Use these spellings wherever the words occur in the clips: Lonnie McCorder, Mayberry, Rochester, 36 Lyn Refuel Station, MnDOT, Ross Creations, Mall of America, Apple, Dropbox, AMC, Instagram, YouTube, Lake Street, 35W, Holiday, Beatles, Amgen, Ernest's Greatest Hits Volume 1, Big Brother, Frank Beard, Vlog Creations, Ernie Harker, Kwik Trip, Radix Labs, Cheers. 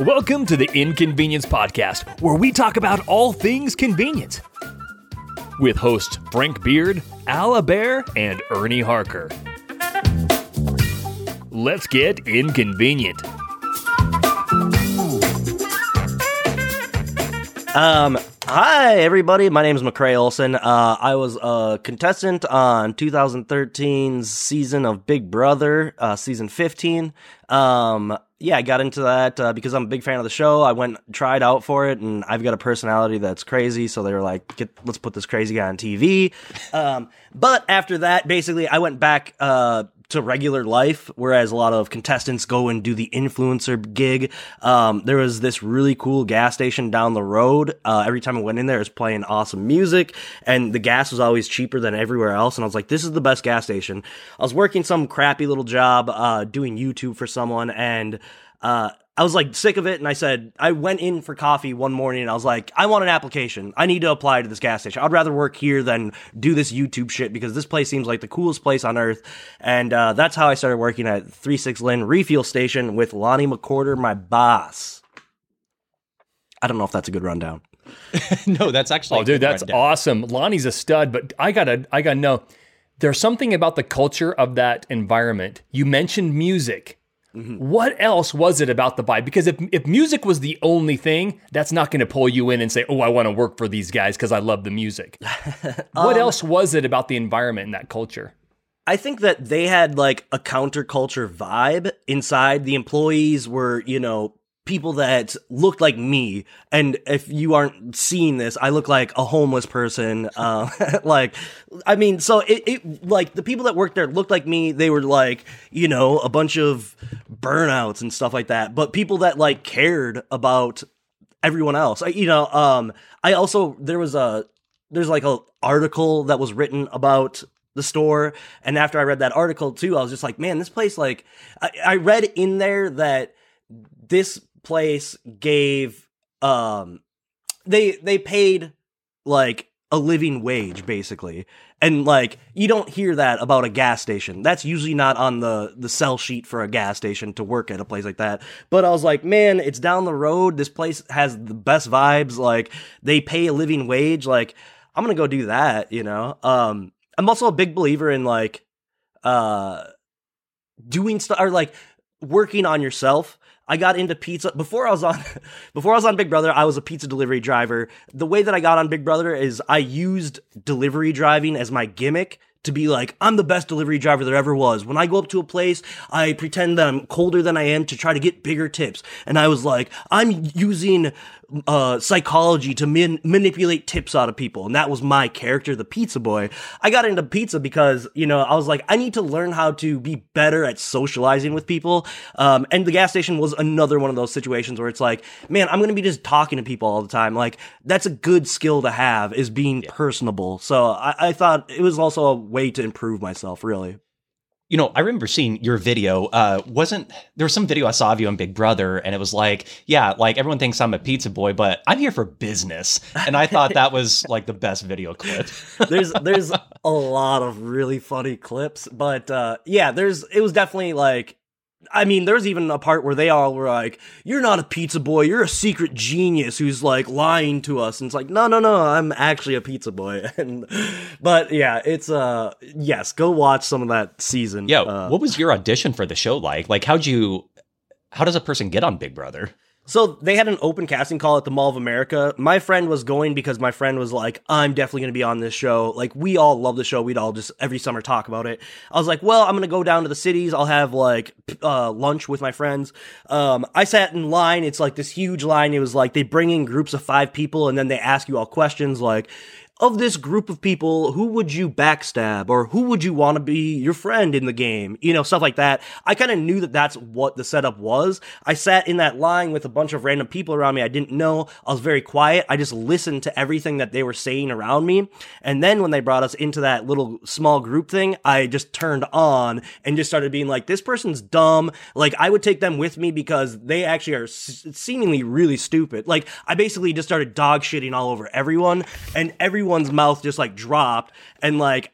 Welcome to the Inconvenience Podcast, where we talk about all things convenient. With hosts Frank Beard, Ala Bear, and Ernie Harker. Let's get inconvenient. Hi, everybody. My name is McRae Olson. I was a contestant on 2013's season of Big Brother, season 15. I got into that because I'm a big fan of the show. I went tried out for it, and I've got a personality that's crazy, so they were like, let's put this crazy guy on TV. But after that, basically, I went back to regular life, whereas a lot of contestants go and do the influencer gig. There was this really cool gas station down the road. Every time I went in there, it was playing awesome music, and the gas was always cheaper than everywhere else, and I was like, this is the best gas station. I was working some crappy little job doing YouTube for someone, and I was like sick of it, and I said, I went in for coffee one morning, and I was like, I want an application. I need to apply to this gas station. I'd rather work here than do this YouTube shit because this place seems like the coolest place on earth. And that's how I started working at 36 Lyn Refuel Station with Lonnie McCorder, my boss. I don't know if that's a good rundown. No, that's actually. Oh, dude, that's awesome. Lonnie's a stud, but I gotta know. There's something about the culture of that environment. You mentioned music. Mm-hmm. What else was it about the vibe? Because if music was the only thing, that's not going to pull you in and say, oh, I want to work for these guys because I love the music. What else was it about the environment and that culture? I think that they had like a counterculture vibe inside. The employees were, people that looked like me, and if you aren't seeing this, I look like a homeless person. So it like the people that worked there looked like me. They were like, a bunch of burnouts and stuff like that, but people that like cared about everyone else. There's like a article that was written about the store, and after I read that article too, I was just like, man, this place, like I read in there that this place gave they paid like a living wage basically, and like you don't hear that about a gas station. That's usually not on the sell sheet for a gas station to work at a place like that. But I was like, man, it's down the road, this place has the best vibes, like they pay a living wage, like I'm gonna go do that. I'm also a big believer in like doing stuff or like working on yourself. I got into pizza before I was on Big Brother. I was a pizza delivery driver. The way that I got on Big Brother is I used delivery driving as my gimmick to be like, I'm the best delivery driver there ever was. When I go up to a place, I pretend that I'm colder than I am to try to get bigger tips. And I was like, I'm using psychology to manipulate tips out of people. And that was my character, the pizza boy. I got into pizza because, I was like, I need to learn how to be better at socializing with people. And the gas station was another one of those situations where it's like, man, I'm going to be just talking to people all the time. Like, that's a good skill to have, is being personable. So I thought it was also a way to improve myself, really. I remember seeing your video. There was some video I saw of you on Big Brother, and it was like, yeah, like everyone thinks I'm a pizza boy, but I'm here for business. And I thought that was like the best video clip. There's a lot of really funny clips, but it was definitely like, there's even a part where they all were like, you're not a pizza boy, you're a secret genius who's like lying to us. And it's like, no, I'm actually a pizza boy. It's yes, go watch some of that season. Yeah. What was your audition for the show like? Like, how does a person get on Big Brother? So they had an open casting call at the Mall of America. My friend was going because my friend was like, I'm definitely going to be on this show. Like, we all love the show. We'd all just every summer talk about it. I was like, well, I'm going to go down to the cities. I'll have like lunch with my friends. I sat in line. It's like this huge line. It was like they bring in groups of 5 people, and then they ask you all questions like, of this group of people, who would you backstab, or who would you want to be your friend in the game? Stuff like that. I kind of knew that that's what the setup was. I sat in that line with a bunch of random people around me I didn't know. I was very quiet. I just listened to everything that they were saying around me. And then when they brought us into that little small group thing, I just turned on and just started being like, this person's dumb. Like, I would take them with me because they actually are seemingly really stupid. Like, I basically just started dog shitting all over everyone, and everyone's mouth just like dropped, and like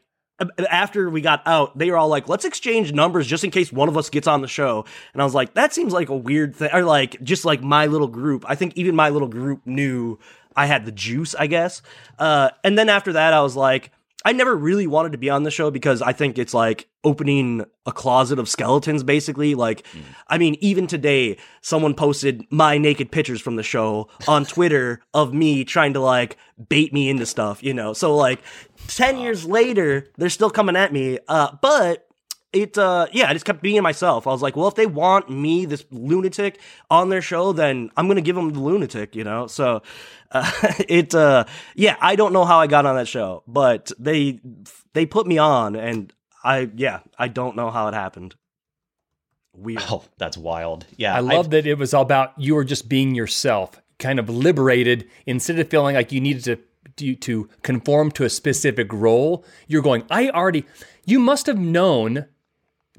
after we got out, they were all like, let's exchange numbers just in case one of us gets on the show. And I was like, that seems like a weird thing. Or like, just like my little group. I think even my little group knew I had the juice, I guess. And then after that, I was like, I never really wanted to be on the show because I think it's like opening a closet of skeletons, basically. Like, I mean, even today, someone posted my naked pictures from the show on Twitter of me trying to like bait me into stuff, you know? So like 10 years later, they're still coming at me. But it, yeah, I just kept being myself. I was like, well, if they want me, this lunatic, on their show, then I'm going to give them the lunatic, you know? So, yeah, I don't know how I got on that show, but they put me on, and I don't know how it happened. Weird. Oh, that's wild. Yeah. I love that it was all about you were just being yourself, kind of liberated, instead of feeling like you needed to conform to a specific role. You're going, you must have known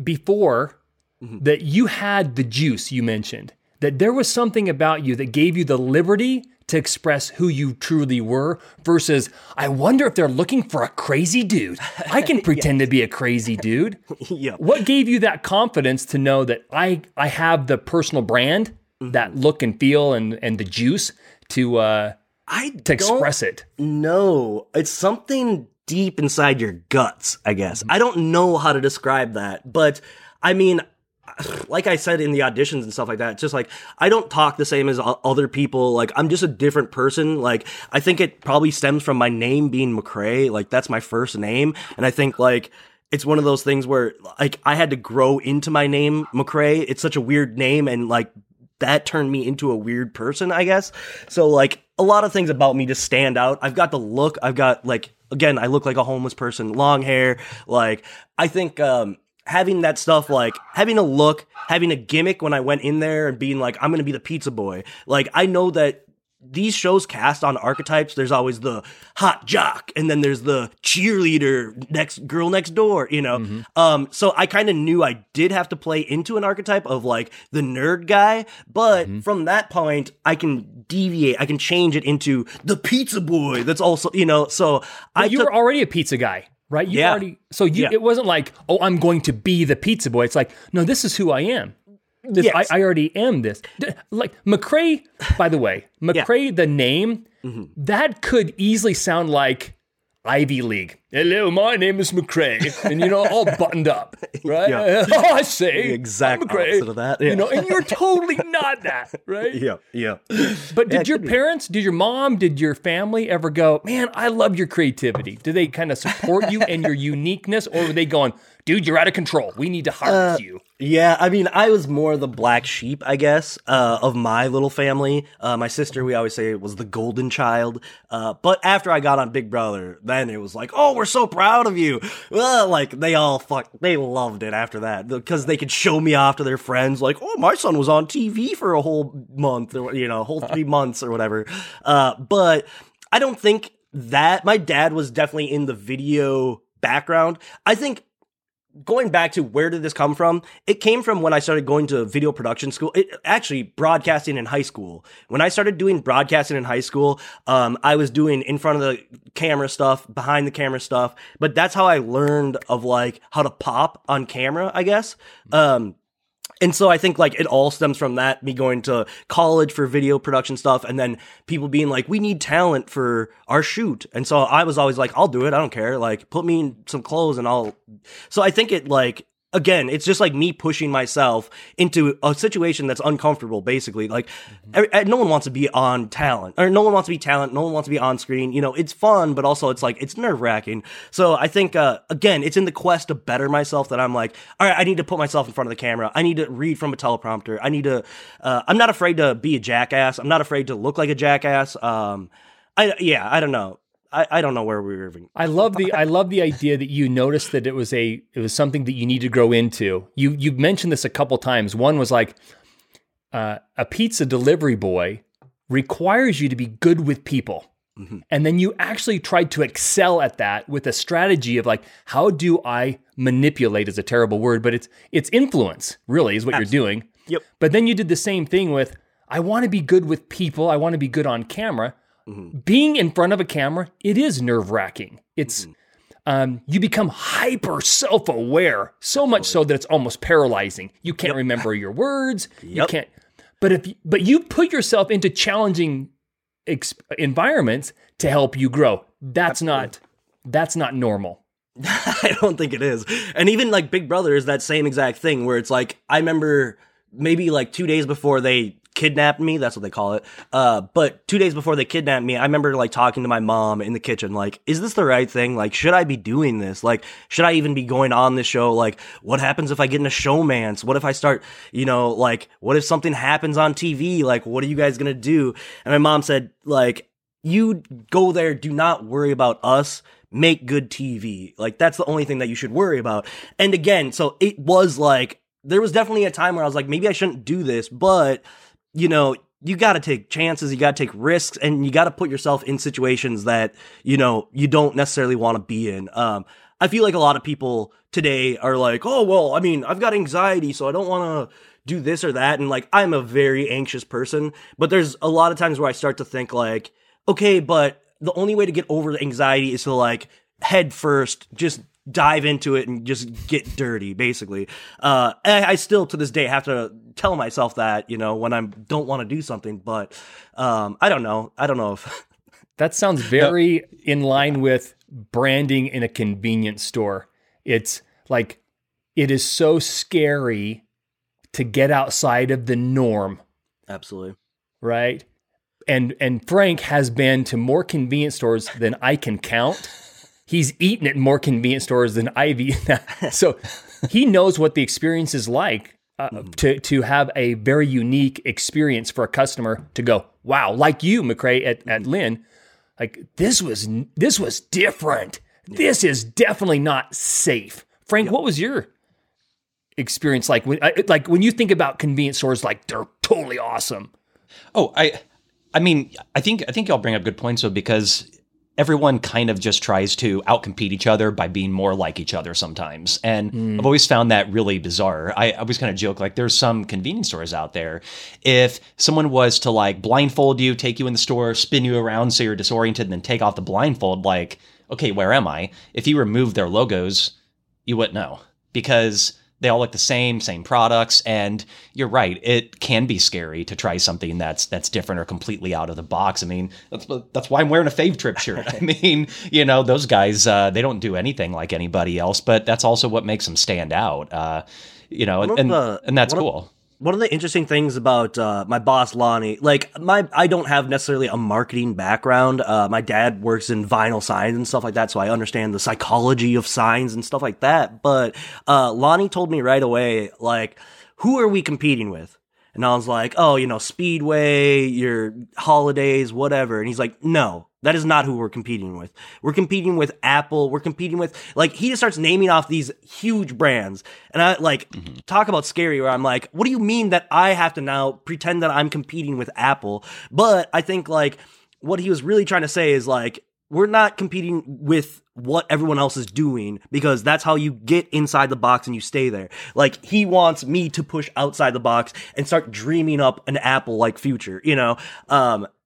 before that you had the juice you mentioned, that there was something about you that gave you the liberty to express who you truly were versus, I wonder if they're looking for a crazy dude. I can pretend to be a crazy dude. Yep. What gave you that confidence to know that I have the personal brand, that look and feel and the juice to express it? No, it's something deep inside your guts, I guess. I don't know how to describe that, but I mean, like I said in the auditions and stuff like that, it's just like, I don't talk the same as other people. Like, I'm just a different person. Like, I think it probably stems from my name being McRae. Like, that's my first name. And I think, like, it's one of those things where, like, I had to grow into my name, McRae. It's such a weird name, and, like, that turned me into a weird person, I guess. So, like, a lot of things about me just stand out. I've got the look. I've got, like, again, I look like a homeless person. Long hair. Like, I think, having that stuff, like having a look, having a gimmick when I went in there and being like, I'm going to be the pizza boy. Like, I know that these shows cast on archetypes. There's always the hot jock, and then there's the cheerleader, next girl next door, you know? So I kind of knew I did have to play into an archetype of like the nerd guy, but from that point I can deviate. I can change it into the pizza boy. That's also, you know, so you were already a pizza guy. Right? You already, so you, it wasn't like, oh, I'm going to be the pizza boy. It's like, no, this is who I am. This, yes. I already am this. Like McRae, by the way, McRae, the name, that could easily sound like Ivy League. Hello, my name is McRae. And, you know, all buttoned up, right? Oh, I say, exactly opposite of that. You know, and you're totally not that, right? But did your parents, did your mom, did your family ever go, man, I love your creativity? Do they kind of support you and your uniqueness? Or were they going, dude, you're out of control, we need to harvest you? Yeah, I mean, I was more the black sheep, I guess, of my little family. My sister, we always say, was the golden child. But after I got on Big Brother, then it was like, oh, we're so proud of you. Well, like, they loved it after that, because they could show me off to their friends, like, oh, my son was on TV for a whole month, or, you know, a whole 3 months or whatever. But I don't think that, my dad was definitely in the video background. I think, going back to where did this come from? It came from when I started going to video production school. Actually, broadcasting in high school. When I started doing broadcasting in high school, I was doing in front of the camera stuff, behind the camera stuff. But that's how I learned of like how to pop on camera, I guess. And so I think like it all stems from that, me going to college for video production stuff, and then people being like, we need talent for our shoot. And so I was always like, I'll do it, I don't care. Like, put me in some clothes and I'll. So I think it like, again, it's just like me pushing myself into a situation that's uncomfortable, basically. Like, no one wants to be on talent, or no one wants to be talent. No one wants to be on screen. You know, it's fun, but also it's like, it's nerve wracking. So I think, again, it's in the quest to better myself that I'm like, all right, I need to put myself in front of the camera. I need to read from a teleprompter. I need to, I'm not afraid to be a jackass. I'm not afraid to look like a jackass. I don't know. I don't know where we were even. I love the idea that you noticed that it was something that you need to grow into. You mentioned this a couple times. One was like, a pizza delivery boy requires you to be good with people. And then you actually tried to excel at that with a strategy of like, how do I manipulate is a terrible word, but it's influence really is what you're doing. Yep. But then you did the same thing with, I want to be good with people. I want to be good on camera. Being in front of a camera, it is nerve-wracking. It's you become hyper self-aware, so much so that it's almost paralyzing. You can't remember your words. You can't. But but you put yourself into challenging environments to help you grow. That's not normal. I don't think it is. And even like Big Brother is that same exact thing where it's like, I remember maybe like 2 days before they kidnapped me. That's what they call it. But 2 days before they kidnapped me, I remember like talking to my mom in the kitchen, like, is this the right thing? Like, should I be doing this? Like, should I even be going on this show? Like, what happens if I get in a showmance? What if I start, you know, like, what if something happens on TV? Like, what are you guys going to do? And my mom said, like, you go there. Do not worry about us. Make good TV. Like, that's the only thing that you should worry about. And again, so it was like, there was definitely a time where I was like, maybe I shouldn't do this, but you know, you got to take chances, you got to take risks, and you got to put yourself in situations that, you know, you don't necessarily want to be in. I feel like a lot of people today are like, oh, well, I mean, I've got anxiety, so I don't want to do this or that. And like, I'm a very anxious person, but there's a lot of times where I start to think like, okay, but the only way to get over the anxiety is to like head first, just dive into it and just get dirty, basically. I still to this day have to tell myself that, you know, when I don't want to do something, but I don't know. I don't know if that sounds very in line with branding in a convenience store. It's like, it is so scary to get outside of the norm. Absolutely. Right. And Frank has been to more convenience stores than I can count. He's eaten at more convenience stores than I've eaten at. So he knows what the experience is like to have a very unique experience for a customer to go, wow, like you, McRae, at Lynn, like this was different. Yeah. This is definitely not safe. Frank, what was your experience like? When you think about convenience stores, like they're totally awesome. Oh, I think y'all bring up good points though, because everyone kind of just tries to outcompete each other by being more like each other sometimes. And I've always found that really bizarre. I always kind of joke, like there's some convenience stores out there. If someone was to like blindfold you, take you in the store, spin you around so you're disoriented and then take off the blindfold, like, okay, where am I? If you remove their logos, you wouldn't know because they all look the same products. And you're right. It can be scary to try something that's different or completely out of the box. I mean, that's why I'm wearing a Fave Trip shirt. I mean, you know, those guys, they don't do anything like anybody else, but that's also what makes them stand out. You know, and that's cool. One of the interesting things about my boss, Lonnie, like I don't have necessarily a marketing background. My dad works in vinyl signs and stuff like that, so I understand the psychology of signs and stuff like that. But Lonnie told me right away, like, who are we competing with? And I was like, oh, you know, Speedway, your Holidays, whatever. And he's like, no, that is not who we're competing with. We're competing with Apple. We're competing with, like, he just starts naming off these huge brands. And I, like, talk about scary, where I'm like, what do you mean that I have to now pretend that I'm competing with Apple? But I think, like, what he was really trying to say is, like, we're not competing with what everyone else is doing, because that's how you get inside the box and you stay there. Like, he wants me to push outside the box and start dreaming up an Apple-like future, you know?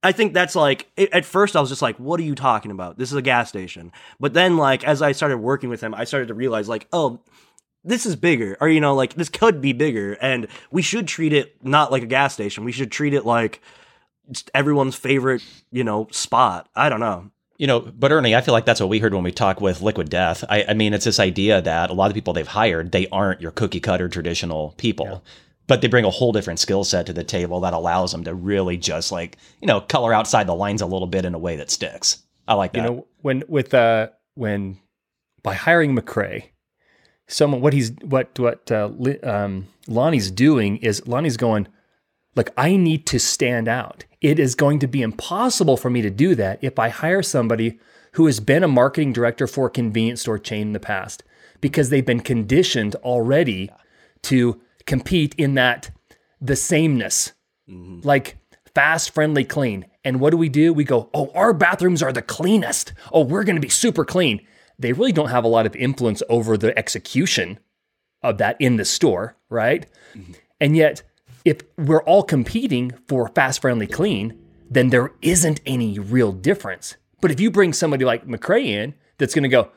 I think that's like, at first I was just like, what are you talking about? This is a gas station. But then, like, as I started working with him, I started to realize, like, oh, this is bigger, or, you know, like, this could be bigger, and we should treat it not like a gas station. We should treat it like everyone's favorite, you know, spot. I don't know. You know, but Ernie, I feel like that's what we heard when we talk with Liquid Death. I mean, it's this idea that a lot of the people they've hired, they aren't your cookie cutter traditional people, but they bring a whole different skill set to the table that allows them to really just like, you know, color outside the lines a little bit in a way that sticks. I like that. You know, when by hiring McRae, someone, what Lonnie's doing is Lonnie's going, look, I need to stand out. It is going to be impossible for me to do that if I hire somebody who has been a marketing director for a convenience store chain in the past, because they've been conditioned already to compete in that the sameness, like fast, friendly, clean. And what do? We go, oh, our bathrooms are the cleanest. Oh, we're going to be super clean. They really don't have a lot of influence over the execution of that in the store, right? Mm-hmm. And yet, if we're all competing for fast, friendly, clean, then there isn't any real difference. But if you bring somebody like McRae in, that's going to go,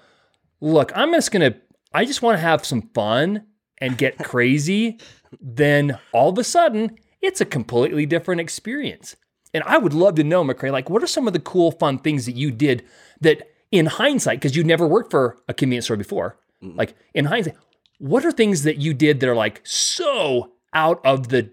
look, I just want to have some fun and get crazy, then all of a sudden it's a completely different experience. And I would love to know, McRae, like, what are some of the cool, fun things that you did that in hindsight, because you'd never worked for a convenience store before, like in hindsight, what are things that you did that are like so out of the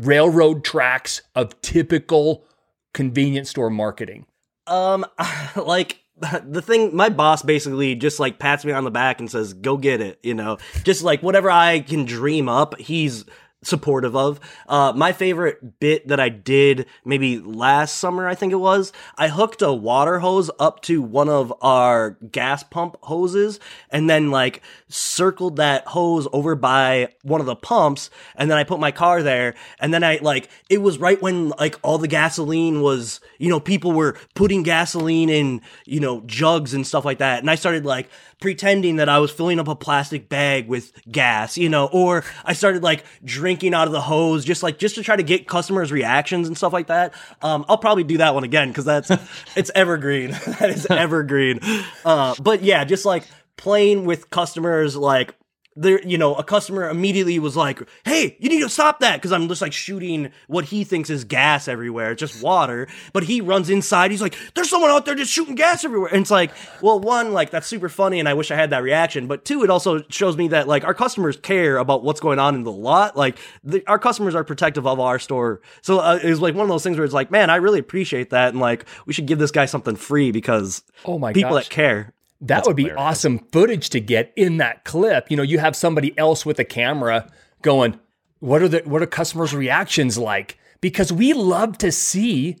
railroad tracks of typical convenience store marketing? Like the thing, my boss basically just like pats me on the back and says, go get it. You know, just like whatever I can dream up, he's supportive of. My favorite bit that I did maybe last summer, I think it was, I hooked a water hose up to one of our gas pump hoses and then like circled that hose over by one of the pumps. And then I put my car there. And then I like, it was right when like all the gasoline was, you know, people were putting gasoline in, you know, jugs and stuff like that. And I started like pretending that I was filling up a plastic bag with gas, you know, or I started like drinking out of the hose, just to try to get customers' reactions and stuff like that. I'll probably do that one again because it's evergreen. That is evergreen. But yeah, just like playing with customers, like there, you know, a customer immediately was like, hey, you need to stop that. Cause I'm just like shooting what he thinks is gas everywhere. It's just water. But he runs inside. He's like, there's someone out there just shooting gas everywhere. And it's like, well, one, like that's super funny. And I wish I had that reaction. But two, it also shows me that like our customers care about what's going on in the lot. Like our customers are protective of our store. So it was like one of those things where it's like, man, I really appreciate that. And like, we should give this guy something free because people that care. That would be awesome footage to get in that clip. You know, you have somebody else with a camera going, what are customers' reactions like? Because we love to see,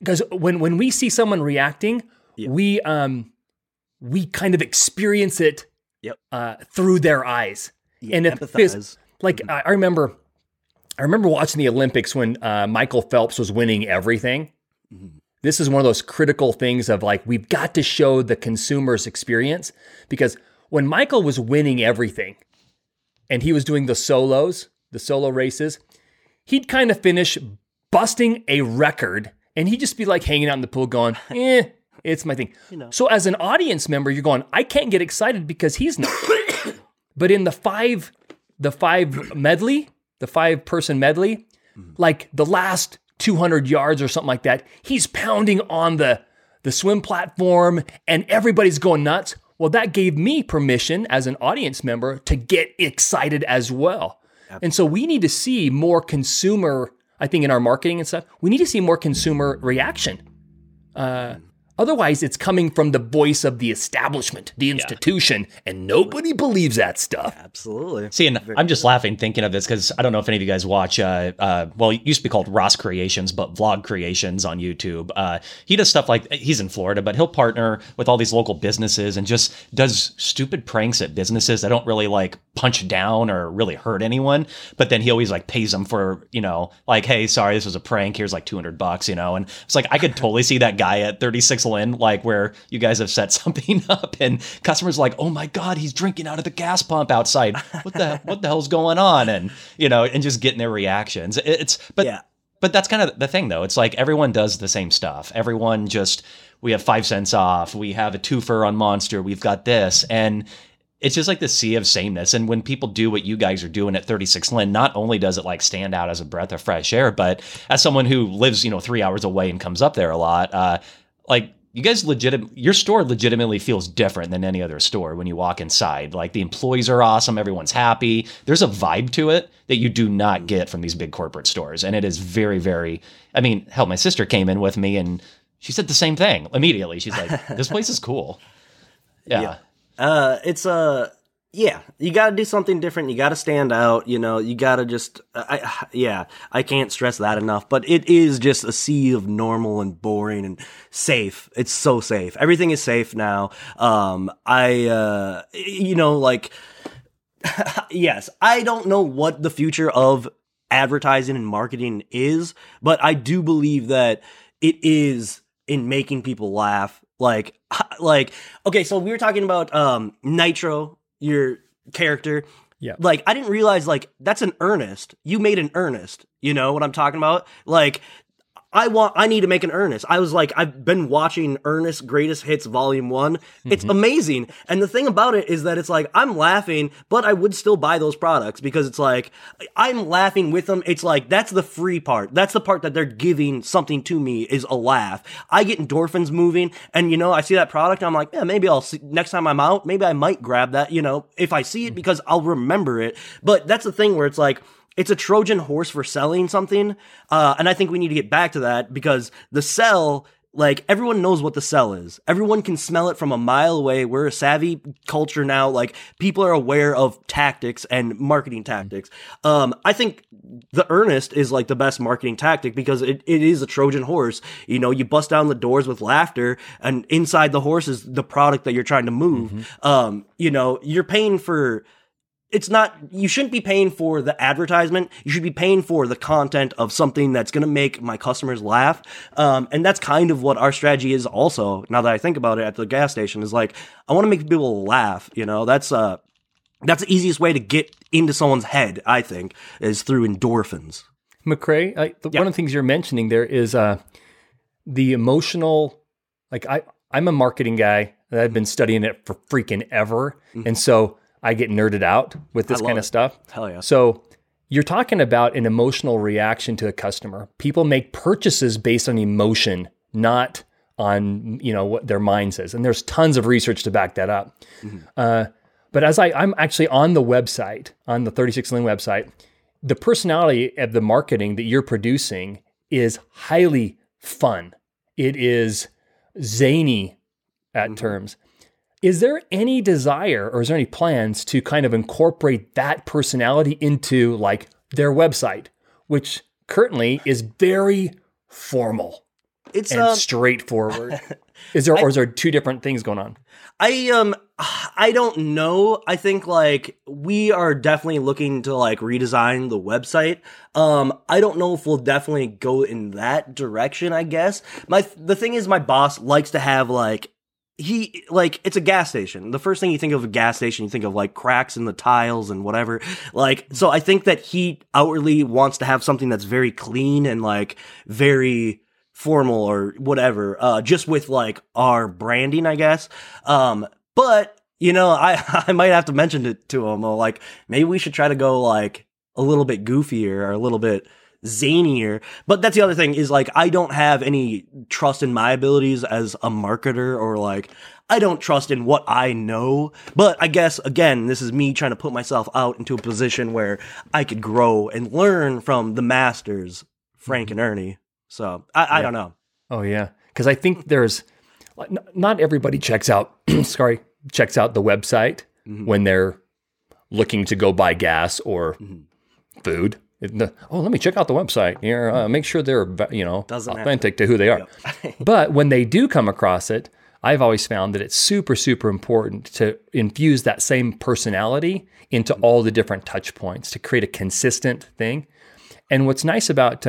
because when we see someone reacting, we kind of experience it through their eyes. Yeah, and empathize. Like I remember watching the Olympics when Michael Phelps was winning everything. Mm-hmm. This is one of those critical things of like, we've got to show the consumer's experience, because when Michael was winning everything and he was doing the solo races, he'd kind of finish busting a record and he'd just be like hanging out in the pool going, it's my thing. You know. So as an audience member, you're going, I can't get excited because he's not. But in the five person medley, like the last 200 yards or something like that, he's pounding on the swim platform and everybody's going nuts. Well, that gave me permission as an audience member to get excited as well. Absolutely. And so we need to see more consumer, I think in our marketing and stuff, we need to see more consumer reaction. Otherwise it's coming from the voice of the establishment, the institution, and nobody believes that stuff. Absolutely. See, and I'm just laughing thinking of this because I don't know if any of you guys watch, well, it used to be called Ross Creations, but Vlog Creations on YouTube. He does stuff like, he's in Florida, but he'll partner with all these local businesses and just does stupid pranks at businesses that don't really like punch down or really hurt anyone. But then he always like pays them for, you know, like, hey, sorry, this was a prank. Here's like $200, you know? And it's like, I could totally see that guy at 36 Lyn, like where you guys have set something up and customers are like, oh my God, he's drinking out of the gas pump outside. What the hell's going on? And, you know, and just getting their reactions. But that's kind of the thing though. It's like, everyone does the same stuff. Everyone just, we have 5 cents off. We have a twofer on Monster. We've got this. And it's just like the sea of sameness. And when people do what you guys are doing at 36 Lyn, not only does it like stand out as a breath of fresh air, but as someone who lives, you know, 3 hours away and comes up there a lot, like you guys your store legitimately feels different than any other store when you walk inside. Like the employees are awesome. Everyone's happy. There's a vibe to it that you do not get from these big corporate stores. And it is very, very, I mean, hell, my sister came in with me and she said the same thing immediately. She's like, this place is cool. Yeah. You got to do something different. You got to stand out. You know, you got to just, I can't stress that enough, but it is just a sea of normal and boring and safe. It's so safe. Everything is safe now. Yes, I don't know what the future of advertising and marketing is, but I do believe that it is in making people laugh. Like, okay, so we were talking about, Nitro, your character. Yeah. Like, I didn't realize, like, that's an earnest. You made an earnest. You know what I'm talking about? Like, I need to make an Ernest. I was like, I've been watching Ernest's Greatest Hits Volume 1. It's amazing. And the thing about it is that it's like, I'm laughing, but I would still buy those products because it's like, I'm laughing with them. It's like, that's the free part. That's the part that they're giving something to me is a laugh. I get endorphins moving and, you know, I see that product. I'm like, yeah, maybe I'll see next time I'm out. Maybe I might grab that, you know, if I see it because I'll remember it. But that's the thing where it's like, it's a Trojan horse for selling something. And I think we need to get back to that because the sell, like, everyone knows what the sell is. Everyone can smell it from a mile away. We're a savvy culture now. Like, people are aware of tactics and marketing tactics. I think the earnest is, like, the best marketing tactic because it is a Trojan horse. You know, you bust down the doors with laughter, and inside the horse is the product that you're trying to move. You know, you're paying for... It's not, you shouldn't be paying for the advertisement. You should be paying for the content of something that's going to make my customers laugh. And that's kind of what our strategy is also. Now that I think about it at the gas station is like, I want to make people laugh. You know, that's the easiest way to get into someone's head, I think, is through endorphins. McRae, one of the things you're mentioning there is the emotional, like I'm a marketing guy and I've been studying it for freaking ever. And so I get nerded out with this kind of stuff. Hell yeah. So you're talking about an emotional reaction to a customer. People make purchases based on emotion, not on, you know, what their mind says. And there's tons of research to back that up. But as I'm actually on the website, on the 36 Lyn website, the personality of the marketing that you're producing is highly fun. It is zany at terms. Is there any desire or is there any plans to kind of incorporate that personality into like their website, which currently is very formal and straightforward? Is there, or is there two different things going on? I don't know. I think like we are definitely looking to like redesign the website. I don't know if we'll definitely go in that direction, I guess. The thing is my boss likes to have like, it's a gas station. The first thing you think of a gas station, you think of like cracks in the tiles and whatever. Like, so I think that he outwardly wants to have something that's very clean and like very formal or whatever, just with like our branding, I guess. But you know, I might have to mention it to him. Like, maybe we should try to go like a little bit goofier or a little bit zanier. But that's the other thing is like, I don't have any trust in my abilities as a marketer, or like, I don't trust in what I know. But I guess, again, this is me trying to put myself out into a position where I could grow and learn from the masters, Frank and Ernie. So I don't know. Oh yeah. Cause I think there's not everybody checks out the website when they're looking to go buy gas or food. Let me check out the website here. Make sure they're, you know, authentic to who they are. Yep. But when they do come across it, I've always found that it's super, super important to infuse that same personality into all the different touch points to create a consistent thing. And what's nice about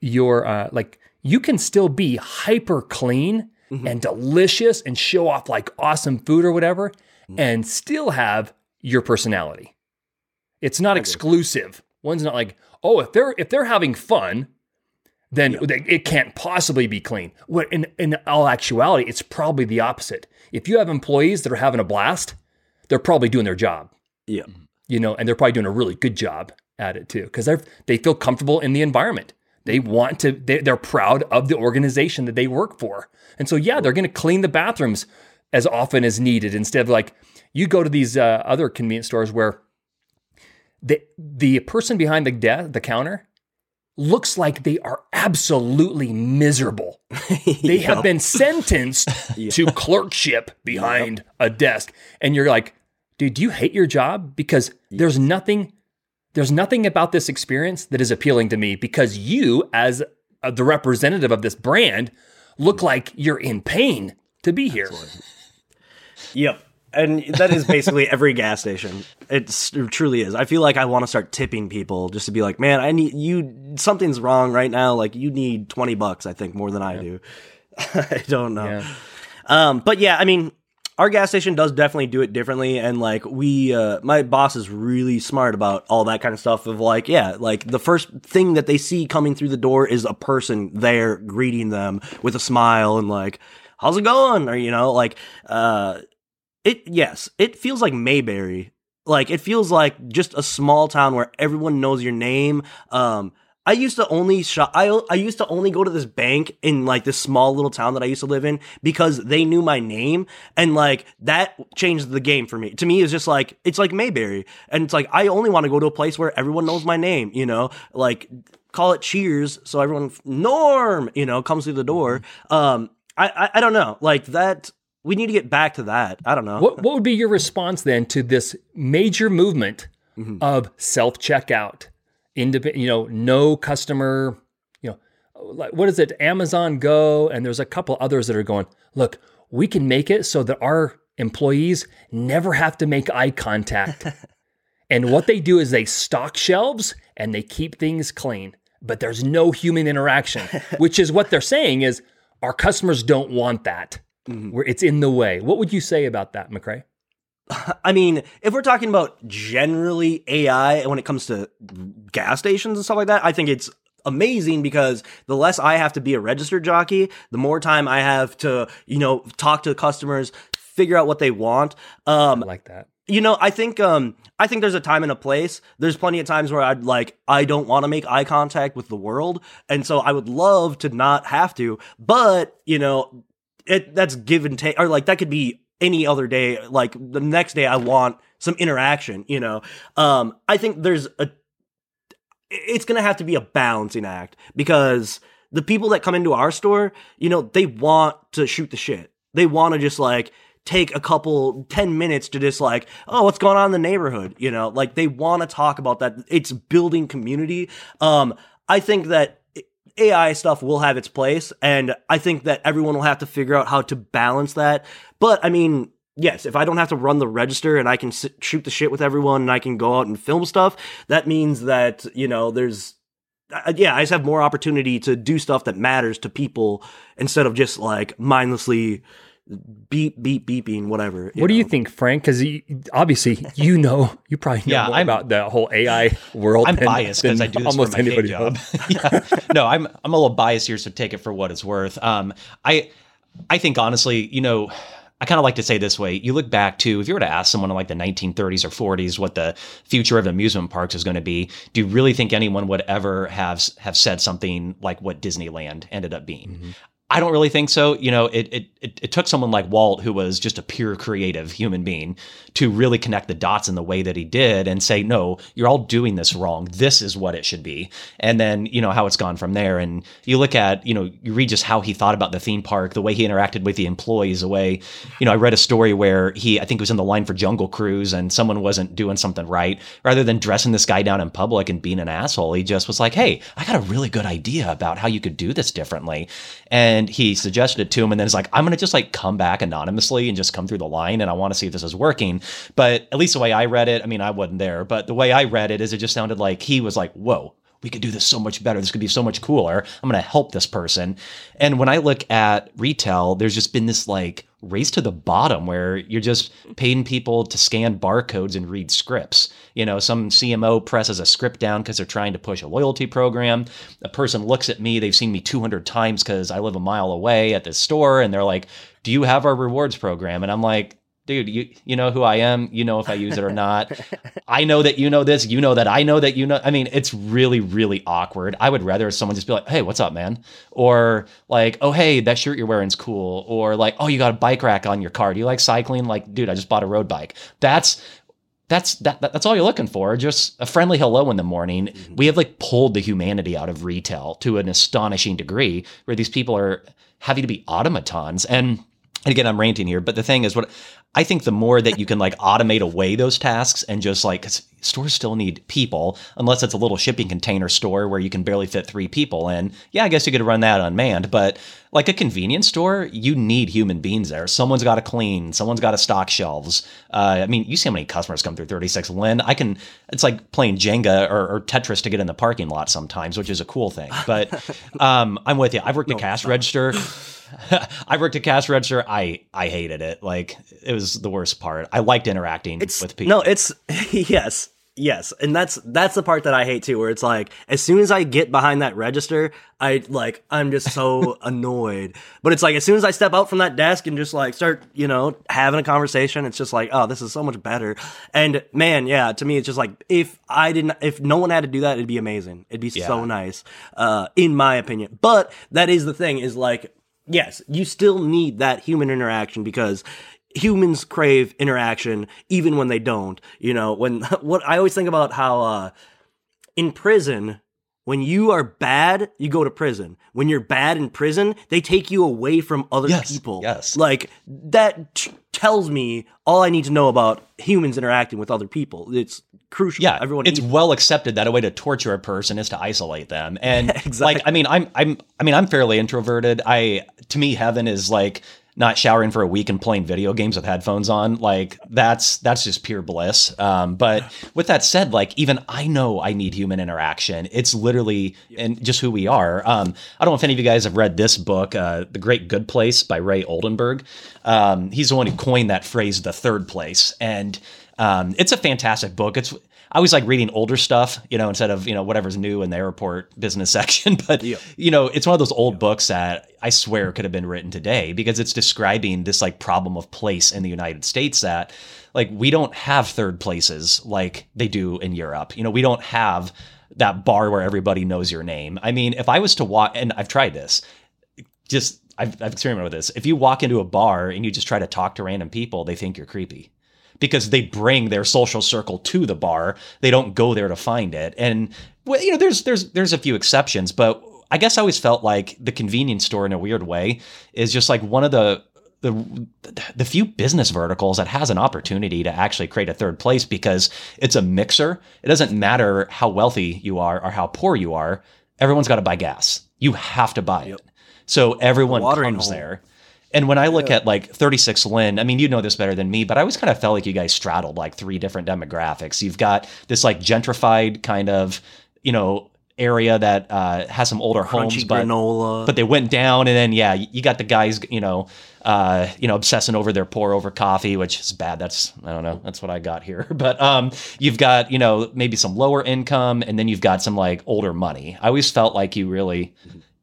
you can still be hyper clean and delicious and show off like awesome food or whatever, and still have your personality. It's not exclusive. One's not like, oh, if they're having fun, then it can't possibly be clean. What in all actuality, it's probably the opposite. If you have employees that are having a blast, they're probably doing their job. Yeah, you know, and they're probably doing a really good job at it too, because they feel comfortable in the environment. They want to. They're proud of the organization that they work for, and so they're going to clean the bathrooms as often as needed instead of like you go to these other convenience stores where the person behind the counter looks like they are absolutely miserable. They have been sentenced to clerkship behind a desk. And you're like, dude, do you hate your job? Because there's nothing about this experience that is appealing to me, because you, as the representative of this brand, look like you're in pain to be here. Absolutely. Yep. And that is basically every gas station. It truly is. I feel like I want to start tipping people just to be like, man, I need you. Something's wrong right now. Like, you need $20, I think, more than I do. I don't know. But I mean, our gas station does definitely do it differently, and like we my boss is really smart about all that kind of stuff of like, yeah, like the first thing that they see coming through the door is a person there greeting them with a smile and like, how's it going? Or, you know, like it feels like Mayberry. Like it feels like just a small town where everyone knows your name. I used to only shop. I used to only go to this bank in like this small little town that I used to live in because they knew my name, and like that changed the game for me. To me, it's just like it's like Mayberry, and it's like I only want to go to a place where everyone knows my name. You know, like call it Cheers, so everyone Norm, you know, comes through the door. I don't know, like that. We need to get back to that. I don't know. What would be your response then to this major movement of self checkout? Independent, you know, no customer, you know, like what is it? Amazon Go, and there's a couple others that are going, look, we can make it so that our employees never have to make eye contact. And what they do is they stock shelves and they keep things clean, but there's no human interaction, which is what they're saying is our customers don't want that. Mm-hmm. Where it's in the way. What would you say about that, McRae? I mean, if we're talking about generally AI and when it comes to gas stations and stuff like that, I think it's amazing because the less I have to be a register jockey, the more time I have to, you know, talk to customers, figure out what they want. I like that. You know, I think there's a time and a place. There's plenty of times where I'd like, I don't want to make eye contact with the world. And so I would love to not have to, but you know, that's give and take, or like that could be any other day, like the next day I want some interaction, you know? I think it's going to have to be a balancing act because the people that come into our store, you know, they want to shoot the shit. They want to just like take a couple 10 minutes to just like, oh, what's going on in the neighborhood? You know, like they want to talk about that. It's building community. I think that AI stuff will have its place, and I think that everyone will have to figure out how to balance that. But I mean, yes, if I don't have to run the register and I can shoot the shit with everyone and I can go out and film stuff, that means that, you know, there's I just have more opportunity to do stuff that matters to people instead of just like mindlessly beeping, whatever. What do you think, Frank? Because obviously, you know, you probably know more about the whole AI world. I'm biased because I do this almost for my anybody job. Yeah. No, I'm a little biased here, so take it for what it's worth. I think honestly, you know, I kind of like to say this way. You look back to, if you were to ask someone in like the 1930s or 40s what the future of amusement parks is going to be, do you really think anyone would ever have said something like what Disneyland ended up being? Mm-hmm. I don't really think so. You know, it took someone like Walt, who was just a pure creative human being, to really connect the dots in the way that he did and say, no, you're all doing this wrong. This is what it should be. And then, you know, how it's gone from there. And you look at, you know, you read just how he thought about the theme park, the way he interacted with the employees, the way, you know, I read a story where I think it was in the line for Jungle Cruise and someone wasn't doing something right. Rather than dressing this guy down in public and being an asshole, he just was like, hey, I got a really good idea about how you could do this differently. And he suggested it to him, and then it's like, I'm going to just like come back anonymously and just come through the line, and I want to see if this is working. But at least the way I read it, I mean, I wasn't there, but the way I read it is it just sounded like he was like, whoa, we could do this so much better. This could be so much cooler. I'm going to help this person. And when I look at retail, there's just been this like race to the bottom where you're just paying people to scan barcodes and read scripts. You know, some CMO presses a script down because they're trying to push a loyalty program. A person looks at me, they've seen me 200 times because I live a mile away at this store. And they're like, do you have our rewards program? And I'm like, dude, you know who I am, you know if I use it or not. I know that you know this, you know that I know that you know. I mean, it's really, really awkward. I would rather someone just be like, hey, what's up, man? Or like, oh, hey, that shirt you're wearing's cool. Or like, oh, you got a bike rack on your car. Do you like cycling? Like, dude, I just bought a road bike. That's all you're looking for, just a friendly hello in the morning. Mm-hmm. We have like pulled the humanity out of retail to an astonishing degree where these people are having to be automatons. And again, I'm ranting here, but the thing is, what I think the more that you can like automate away those tasks and just like, because stores still need people, unless it's a little shipping container store where you can barely fit 3 people in. Yeah, I guess you could run that unmanned, but like a convenience store, you need human beings there. Someone's got to clean, someone's got to stock shelves. I mean, you see how many customers come through 36 Lyn. It's like playing Jenga or Tetris to get in the parking lot sometimes, which is a cool thing. But I'm with you. I've worked the cash register. I worked at cash register. I hated it. Like, it was the worst part. I liked interacting with people. No, it's yes. And that's the part that I hate too, where it's like, as soon as I get behind that register, I'm just so annoyed. But it's like, as soon as I step out from that desk and just like start, having a conversation, it's just like, oh, this is so much better. And man, yeah, to me, it's just like, if no one had to do that, it'd be amazing. It'd be so nice, in my opinion. But that is the thing, is like, yes, you still need that human interaction, because humans crave interaction even when they don't. What I always think about how in prison, when you are bad, you go to prison. When you're bad in prison, they take you away from other people. Yes. Like, that tells me all I need to know about humans interacting with other people. It's crucial. Yeah, it's well accepted that a way to torture a person is to isolate them. And exactly. Like, I'm fairly introverted. To me, heaven is like not showering for a week and playing video games with headphones on. Like, that's just pure bliss. But with that said, like, even I know I need human interaction. It's literally and just who we are. I don't know if any of you guys have read this book, The Great Good Place by Ray Oldenburg. He's the one who coined that phrase, the third place. And it's a fantastic book. I always like reading older stuff, instead of, whatever's new in the airport business section. But, it's one of those old books that I swear could have been written today, because it's describing this like problem of place in the United States, that like we don't have third places like they do in Europe. We don't have that bar where everybody knows your name. I mean, if I was to walk, and I've tried this, just I've experimented with this. If you walk into a bar and you just try to talk to random people, they think you're creepy, because they bring their social circle to the bar. They don't go there to find it. And there's a few exceptions, but I guess I always felt like the convenience store, in a weird way, is just like one of the few business verticals that has an opportunity to actually create a third place, because it's a mixer. It doesn't matter how wealthy you are or how poor you are. Everyone's got to buy gas. You have to buy it. So everyone comes there. And when I look at like 36 Lyn, I mean, you know this better than me, but I always kind of felt like you guys straddled like three different demographics. You've got this like gentrified kind of, area that has some older homes, but they went down, and then you got the guys, obsessing over their pour over coffee, which is bad. I don't know. That's what I got here. But you've got, maybe some lower income, and then you've got some like older money. I always felt like you really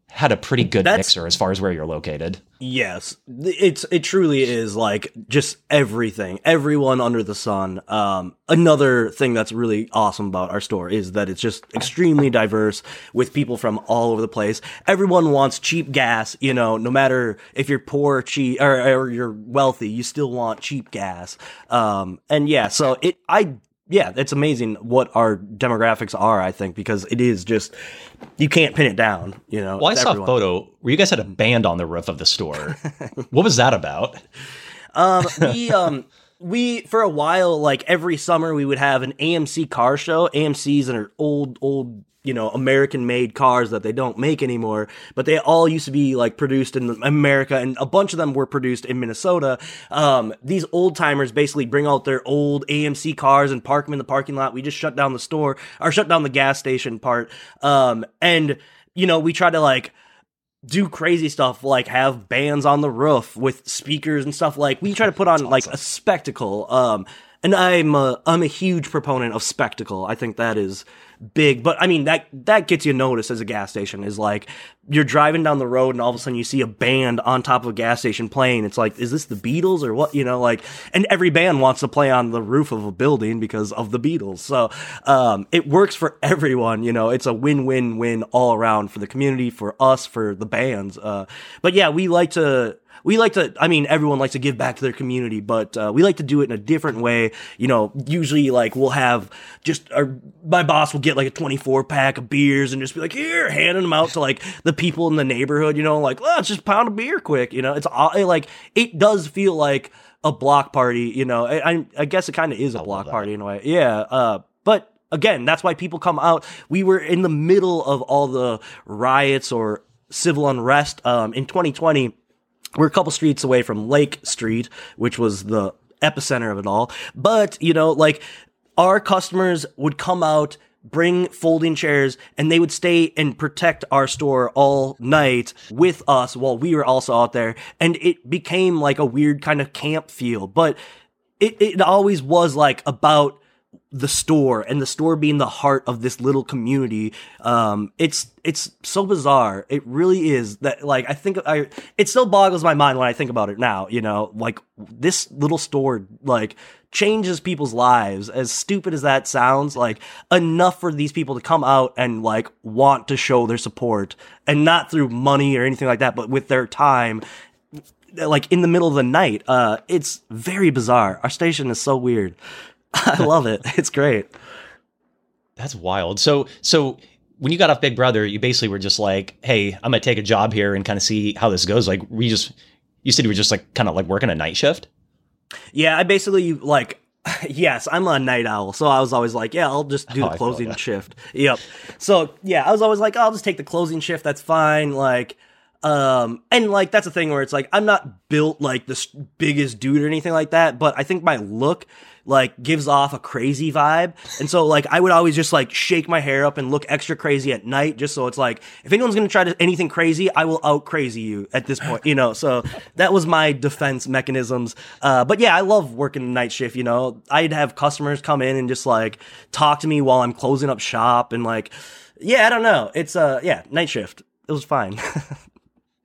had a pretty good mixer as far as where you're located. Yes, it truly is like just everything, everyone under the sun. Another thing that's really awesome about our store is that it's just extremely diverse, with people from all over the place. Everyone wants cheap gas, no matter if you're poor, cheap, or you're wealthy, you still want cheap gas. It's amazing what our demographics are, I think, because it is just, you can't pin it down, Well, I saw a photo where you guys had a band on the roof of the store. What was that about? We, for a while, like every summer, we would have an AMC car show. AMCs are old, American-made cars that they don't make anymore, but they all used to be like produced in America, and a bunch of them were produced in Minnesota. These old-timers basically bring out their old AMC cars and park them in the parking lot. We just shut down the gas station part. We try to like do crazy stuff, like have bands on the roof with speakers and stuff. Like, we try to put on like a spectacle. And I'm a huge proponent of spectacle. I think that is big, but I mean, that gets you noticed as a gas station, is like you're driving down the road and all of a sudden you see a band on top of a gas station playing. It's like, is this the Beatles or what? And every band wants to play on the roof of a building because of the Beatles. So, it works for everyone. It's a win-win-win all around, for the community, for us, for the bands. Everyone likes to give back to their community, but we like to do it in a different way. Usually like we'll have my boss will get like a 24 pack of beers and just be like, here, handing them out to like the people in the neighborhood, like, let's just pound a beer quick. It does feel like a block party, I guess it kind of is a block party in a way. Yeah. But again, that's why people come out. We were in the middle of all the riots or civil unrest, in 2020. We're a couple streets away from Lake Street, which was the epicenter of it all. But, our customers would come out, bring folding chairs, and they would stay and protect our store all night with us while we were also out there. And it became like a weird kind of camp feel, but it always was like about the store and the store being the heart of this little community. It's so bizarre. It really is that, like, it still boggles my mind when I think about it now, you know, like this little store, like, changes people's lives. As stupid as that sounds, like, enough for these people to come out and, like, want to show their support, and not through money or anything like that, but with their time, like, in the middle of the night. It's very bizarre. Our station is so weird. I love it. It's great. That's wild. So when you got off Big Brother, you basically were just like, hey, I'm going to take a job here and kind of see how this goes. Like, you said you were just like kind of like working a night shift. Yeah, I basically like, yes, I'm a night owl. So I was always like, yeah, I'll just do the closing shift. Yep. So yeah, I was always like, I'll just take the closing shift. That's fine. Like, and like, that's a thing where it's like, I'm not built like the biggest dude or anything like that, but I think my look like gives off a crazy vibe. And so like, I would always just like shake my hair up and look extra crazy at night, just so it's like, if anyone's going to try anything crazy, I will out crazy you at this point, you know? So that was my defense mechanisms. But yeah, I love working the night shift, you know? I'd have customers come in and just like talk to me while I'm closing up shop, and like, yeah, I don't know. It's night shift. It was fine.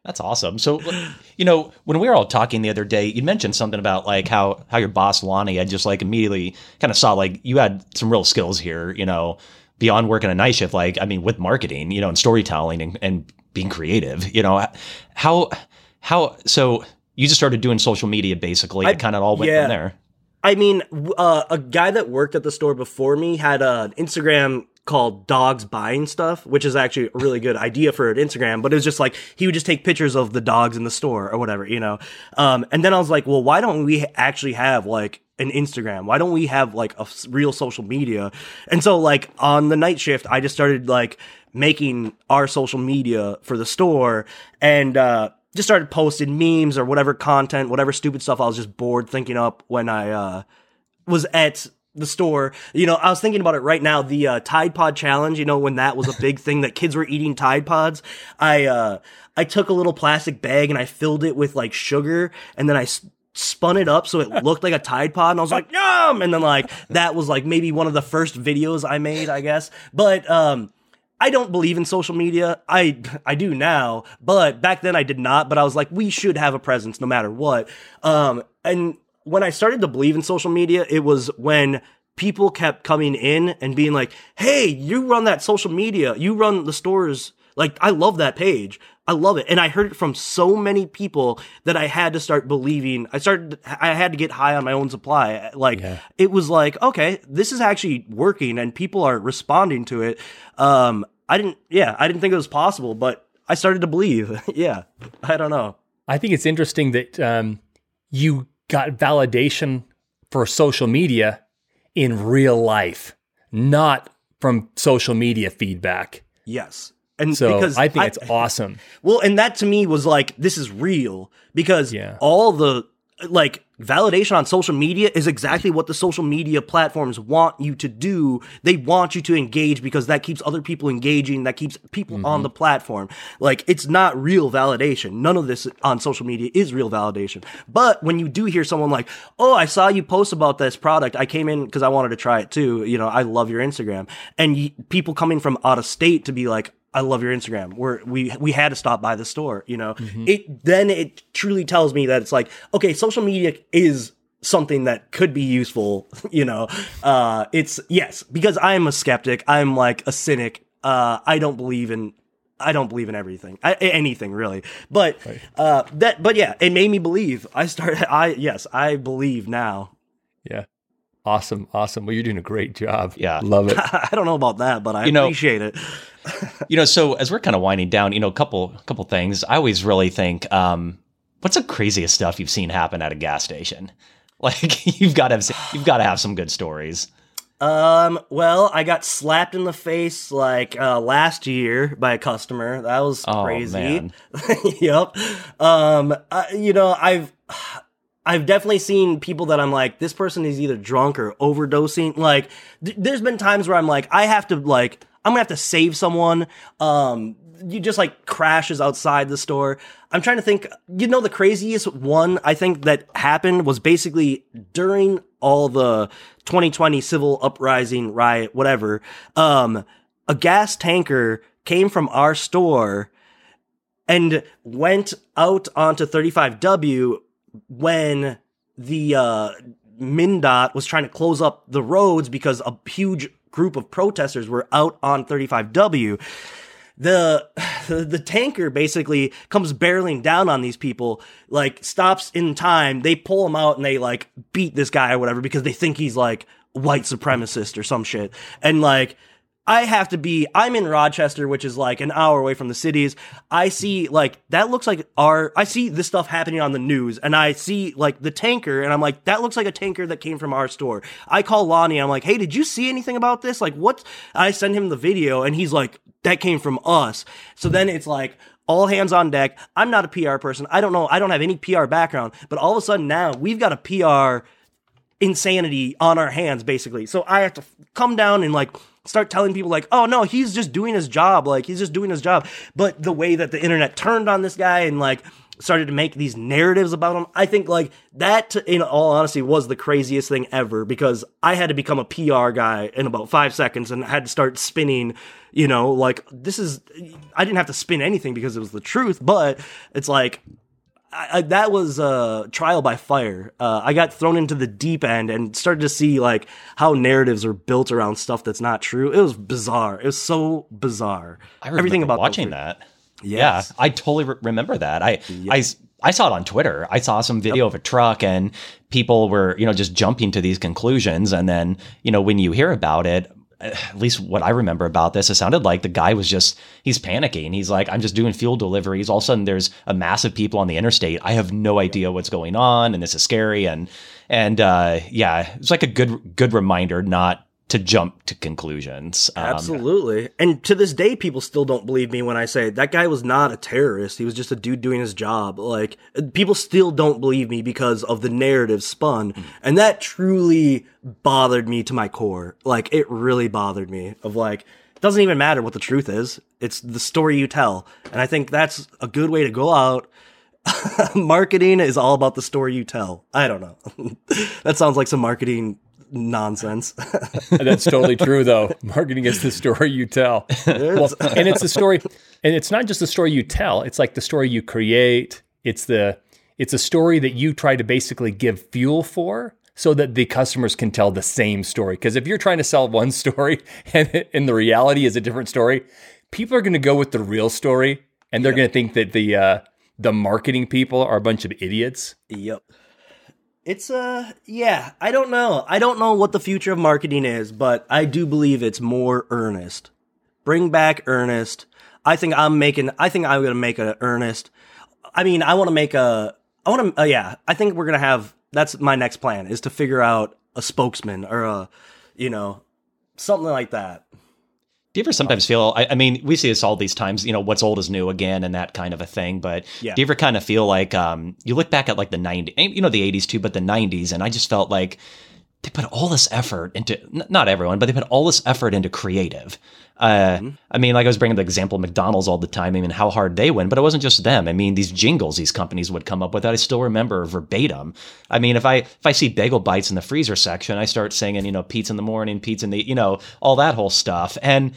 That's awesome. So, you know, when we were all talking the other day, you mentioned something about like how your boss, Lonnie, had just like immediately kind of saw like you had some real skills here, you know, beyond working a night shift, like, I mean, with marketing, you know, and storytelling and being creative, you know, so you just started doing social media basically. It kind of all went from there. I mean, a guy that worked at the store before me had an Instagram called Dogs Buying Stuff, which is actually a really good idea for an Instagram, but it was just like, he would just take pictures of the dogs in the store or whatever, you know? And then I was like, well, why don't we actually have like an Instagram? Why don't we have like a real social media? And so like on the night shift, I just started like making our social media for the store, and, just started posting memes or whatever content, whatever stupid stuff I was just bored thinking up when I, was at the store. You know, I was thinking about it right now, the Tide Pod challenge, you know, when that was a big thing that kids were eating Tide Pods. I took a little plastic bag and I filled it with like sugar, and then I spun it up so it looked like a Tide Pod, and I was like, yum! And then like, that was like maybe one of the first videos I made, I guess. But, I don't believe in social media. I do now, but back then I did not. But I was like, we should have a presence no matter what. And when I started to believe in social media, it was when people kept coming in and being like, hey, you run that social media. You run the stores. Like, I love that page. I love it. And I heard it from so many people that I had to start believing. I had to get high on my own supply. Like, It was like, okay, this is actually working and people are responding to it. I didn't think it was possible, but I started to believe. Yeah. I don't know. I think it's interesting that, you got validation for social media in real life, not from social media feedback. Yes. And so because I think it's awesome. Well, and that to me was like, this is real, because all the like validation on social media is exactly what the social media platforms want you to do. They want you to engage because that keeps other people engaging. That keeps people on the platform. Like, it's not real validation. None of this on social media is real validation. But when you do hear someone like, oh, I saw you post about this product, I came in because I wanted to try it too. You know, I love your Instagram. And people coming from out of state to be like, I love your Instagram. We had to stop by the store, you know. It truly tells me that it's like, okay, social media is something that could be useful, you know. Because I'm a skeptic. I'm like a cynic. I don't believe in everything, anything really. But it made me believe. I believe now. Yeah. Awesome. Well, you're doing a great job. Yeah. Love it. I don't know about that, but I appreciate it. You know, so as we're kind of winding down, you know, a couple things. I always really think, what's the craziest stuff you've seen happen at a gas station? Like, you've got to have some good stories. Well, I got slapped in the face like last year by a customer. That was crazy. Man. Yep. You know, I've definitely seen people that I'm like, this person is either drunk or overdosing. Like, there's been times where I'm like, I have to, like, I'm gonna have to save someone. You just, like, crashes outside the store. I'm trying to think, you know, the craziest one I think that happened was basically during all the 2020 civil uprising, riot, whatever. A gas tanker came from our store and went out onto 35W when the MnDOT was trying to close up the roads because a huge group of protesters were out on 35W. The tanker basically comes barreling down on these people, like, stops in time. They pull him out and they, like, beat this guy or whatever because they think he's, like, white supremacist or some shit. And, like, I have to be, I'm in Rochester, which is, like, an hour away from the cities. I see, like, that looks like I see this stuff happening on the news, and I see, like, the tanker, and I'm like, that looks like a tanker that came from our store. I call Lonnie, I'm like, hey, did you see anything about this? Like, what? I send him the video, and he's like, that came from us. So then it's like, all hands on deck. I'm not a PR person. I don't know. I don't have any PR background, but all of a sudden now we've got a PR insanity on our hands, basically. So I have to come down and, like, start telling people, like, oh no, he's just doing his job. Like, he's just doing his job. But the way that the internet turned on this guy and, like, started to make these narratives about him, I think, like, that, in all honesty, was the craziest thing ever, because I had to become a PR guy in about 5 seconds and had to start spinning, you know, like, this is, I didn't have to spin anything because it was the truth, but it's like, that was a trial by fire. I got thrown into the deep end and started to see, like, how narratives are built around stuff that's not true. It was bizarre. It was so bizarre. I remember everything about watching that. Yes. Yeah, I totally remember that. I saw it on Twitter. I saw some video of a truck and people were, you know, just jumping to these conclusions. And then, you know, when you hear about it, at least what I remember about this, it sounded like the guy was just, he's panicking. He's like, I'm just doing fuel deliveries. All of a sudden there's a mass of people on the interstate. I have no idea what's going on. And this is scary. And yeah, it's like a good reminder not to jump to conclusions. Absolutely. And to this day, people still don't believe me when I say that guy was not a terrorist. He was just a dude doing his job. Like, people still don't believe me because of the narrative spun. And that truly bothered me to my core. Like, it really bothered me of, like, it doesn't even matter what the truth is. It's the story you tell. And I think that's a good way to go out. Marketing is all about the story you tell. I don't know. That sounds like some marketing nonsense. That's totally true, though. Marketing is the story you tell. Well, and it's the story, and it's not just the story you tell, it's like the story you create. It's a story that you try to basically give fuel for so that the customers can tell the same story. Because if you're trying to sell one story and the reality is a different story, people are going to go with the real story, and they're going to think that the marketing people are a bunch of idiots. Yep. It's I don't know. I don't know what the future of marketing is, but I do believe it's more earnest. Bring back earnest. I think I'm going to make an earnest. I mean, I think we're going to have, that's my next plan, is to figure out a spokesman or a, you know, something like that. Do you ever sometimes feel, I mean, we see this all these times, you know, what's old is new again and that kind of a thing, but do you ever kind of feel like you look back at, like, the 90s, you know, the 80s too, but the 90s, and I just felt like they put all this effort into, not everyone, but they put all this effort into creative. I mean, like, I was bringing the example of McDonald's all the time. I mean, how hard they win, but it wasn't just them. I mean, these jingles these companies would come up with that I still remember verbatim. I mean, if I see bagel bites in the freezer section, I start singing, you know, pizza in the morning, pizza in the, you know, all that whole stuff. And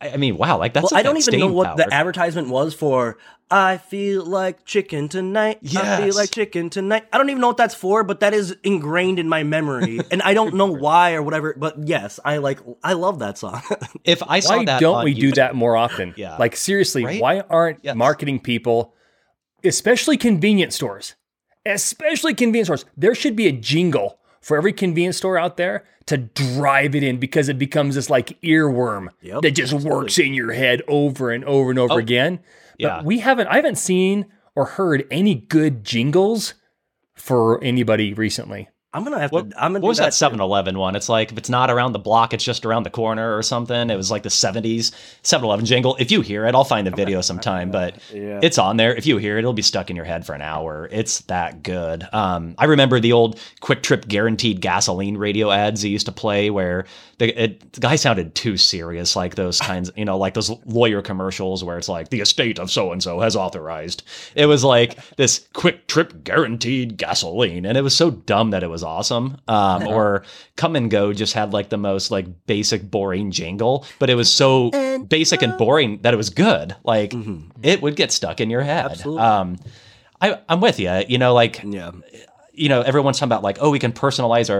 I mean, wow, like, that's, well, I don't even know what the advertisement was for. I feel like chicken tonight. Yes. I feel like chicken tonight. I don't even know what that's for, but that is ingrained in my memory. And I don't know why or whatever, but yes, I love that song. If I saw that, why don't we do that more often? Yeah. Like, seriously, right? Why aren't marketing people, especially convenience stores, there should be a jingle for every convenience store out there to drive it in, because it becomes this, like, earworm that just works in your head over and over and over again. Yeah. But I haven't seen or heard any good jingles for anybody recently. I'm going to have to. What was that 7-Eleven one? It's like, if it's not around the block, it's just around the corner or something. It was like the 70s 7-Eleven jingle. If you hear it, I'll find the video sometime, but it's on there. If you hear it, it'll be stuck in your head for an hour. It's that good. I remember the old Kwik Trip guaranteed gasoline radio ads they used to play where the guy sounded too serious, like those kinds, you know, like those lawyer commercials where it's like, the estate of so-and-so has authorized. It was like this Kwik Trip guaranteed gasoline. And it was so dumb that it was awesome. Or Come and Go just had like the most like basic boring jingle, but it was so basic and boring that it was good. Like it would get stuck in your head. Absolutely. I'm with you, you know, like, you know, everyone's talking about like, oh, we can personalize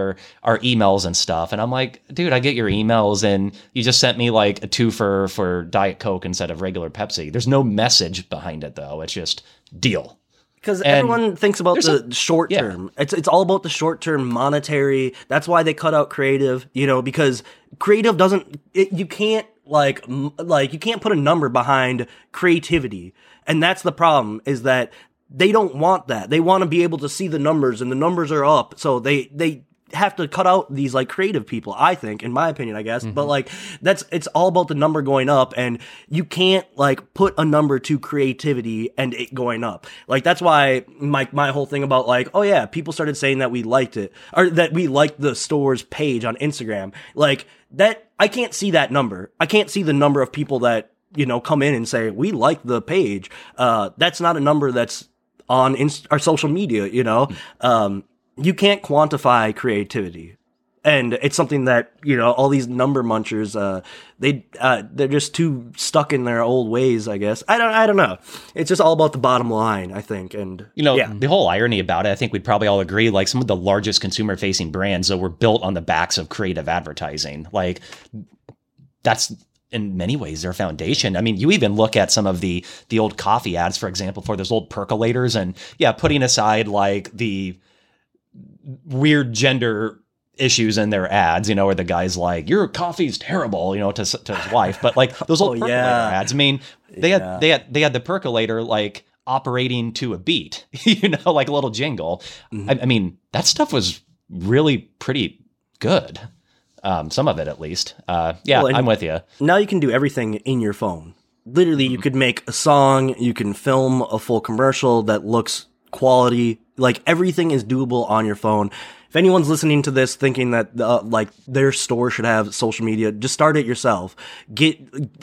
our emails and stuff. And I'm like, dude, I get your emails and you just sent me like a twofer for Diet Coke instead of regular Pepsi. There's no message behind it though. It's just deal. Because everyone thinks about the short term. It's all about the short term monetary. That's why they cut out creative, you know, because creative doesn't you can't like you can't put a number behind creativity. And that's the problem, is that they don't want that. They want to be able to see the numbers, and the numbers are up. So they have to cut out these like creative people, I think, in my opinion, I guess. But like it's all about the number going up, and you can't like put a number to creativity and it going up. Like that's why my whole thing about like, oh yeah, people started saying that we liked it, or that we liked the store's page on Instagram. Like that, I can't see that number. I can't see the number of people that, you know, come in and say, we like the page. That's not a number that's on our social media, you know? You can't quantify creativity, and it's something that, you know, all these number munchers, they're just too stuck in their old ways, I guess. I don't know. It's just all about the bottom line, I think. And you know, the whole irony about it, I think we'd probably all agree, like some of the largest consumer facing brands that were built on the backs of creative advertising. Like that's, in many ways, their foundation. I mean, you even look at some of the old coffee ads, for example, for those old percolators, and putting aside like the weird gender issues in their ads, you know, where the guy's like, your coffee's terrible, you know, to his wife. But like those old percolator ads, I mean, they had the percolator like operating to a beat, you know, like a little jingle. I mean, that stuff was really pretty good. Some of it at least. Well, I'm with you. Now you can do everything in your phone. Literally, you could make a song, you can film a full commercial that looks quality. Like everything is doable on your phone. If anyone's listening to this thinking that like their store should have social media, just start it yourself.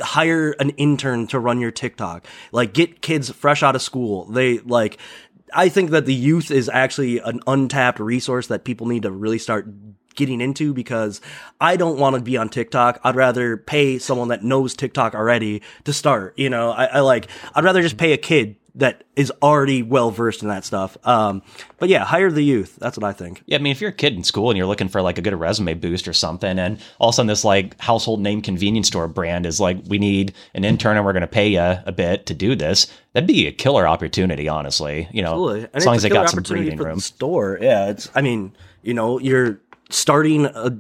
Hire an intern to run your TikTok. Like get kids fresh out of school. I think that the youth is actually an untapped resource that people need to really start getting into, because I don't want to be on TikTok. I'd rather pay someone that knows TikTok already to start. You know, I'd rather just pay a kid that is already well versed in that stuff. But yeah, hire the youth. That's what I think. Yeah, I mean, if you're a kid in school and you're looking for like a good resume boost or something, and all of a sudden this like household name convenience store brand is like, we need an intern and we're going to pay you a bit to do this, that'd be a killer opportunity, honestly. You know, absolutely. As long as they got some breathing room. Store, yeah. I mean, you know, you're starting a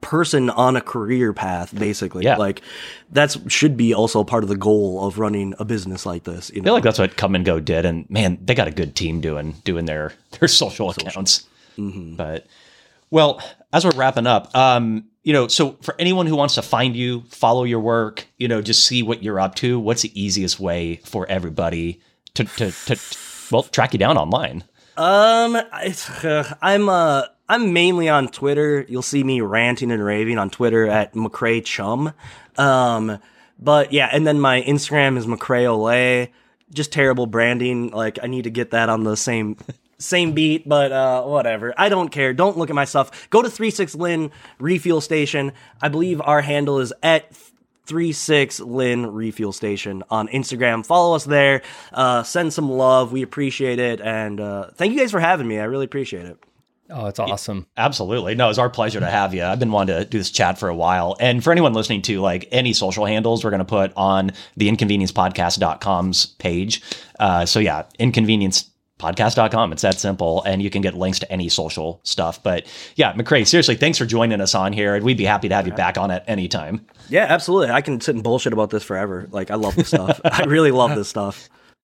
person on a career path, basically. Yeah. Like that should be also part of the goal of running a business like this. You know? I feel like that's what Come and Go did, and man, they got a good team doing their social accounts. But well, as we're wrapping up, you know, so for anyone who wants to find you, follow your work, you know, just see what you're up to, what's the easiest way for everybody to track you down online? I'm mainly on Twitter. You'll see me ranting and raving on Twitter at McRae Chum. But yeah, and then my Instagram is McRae Olay. Just terrible branding. Like I need to get that on the same beat, but whatever. I don't care. Don't look at my stuff. Go to 36 Lyn Refuel Station. I believe our handle is at 36 Lyn Refuel Station on Instagram. Follow us there. Send some love. We appreciate it. And thank you guys for having me. I really appreciate it. Oh, it's awesome. Yeah, absolutely. No, it's our pleasure to have you. I've been wanting to do this chat for a while. And for anyone listening to like any social handles, we're going to put on the inconveniencepodcast.com's page. So yeah, inconveniencepodcast.com. It's that simple. And you can get links to any social stuff. But yeah, McRae, seriously, thanks for joining us on here. And we'd be happy to have you back on at any time. Yeah, absolutely. I can sit and bullshit about this forever. Like I love this stuff. I really love this stuff.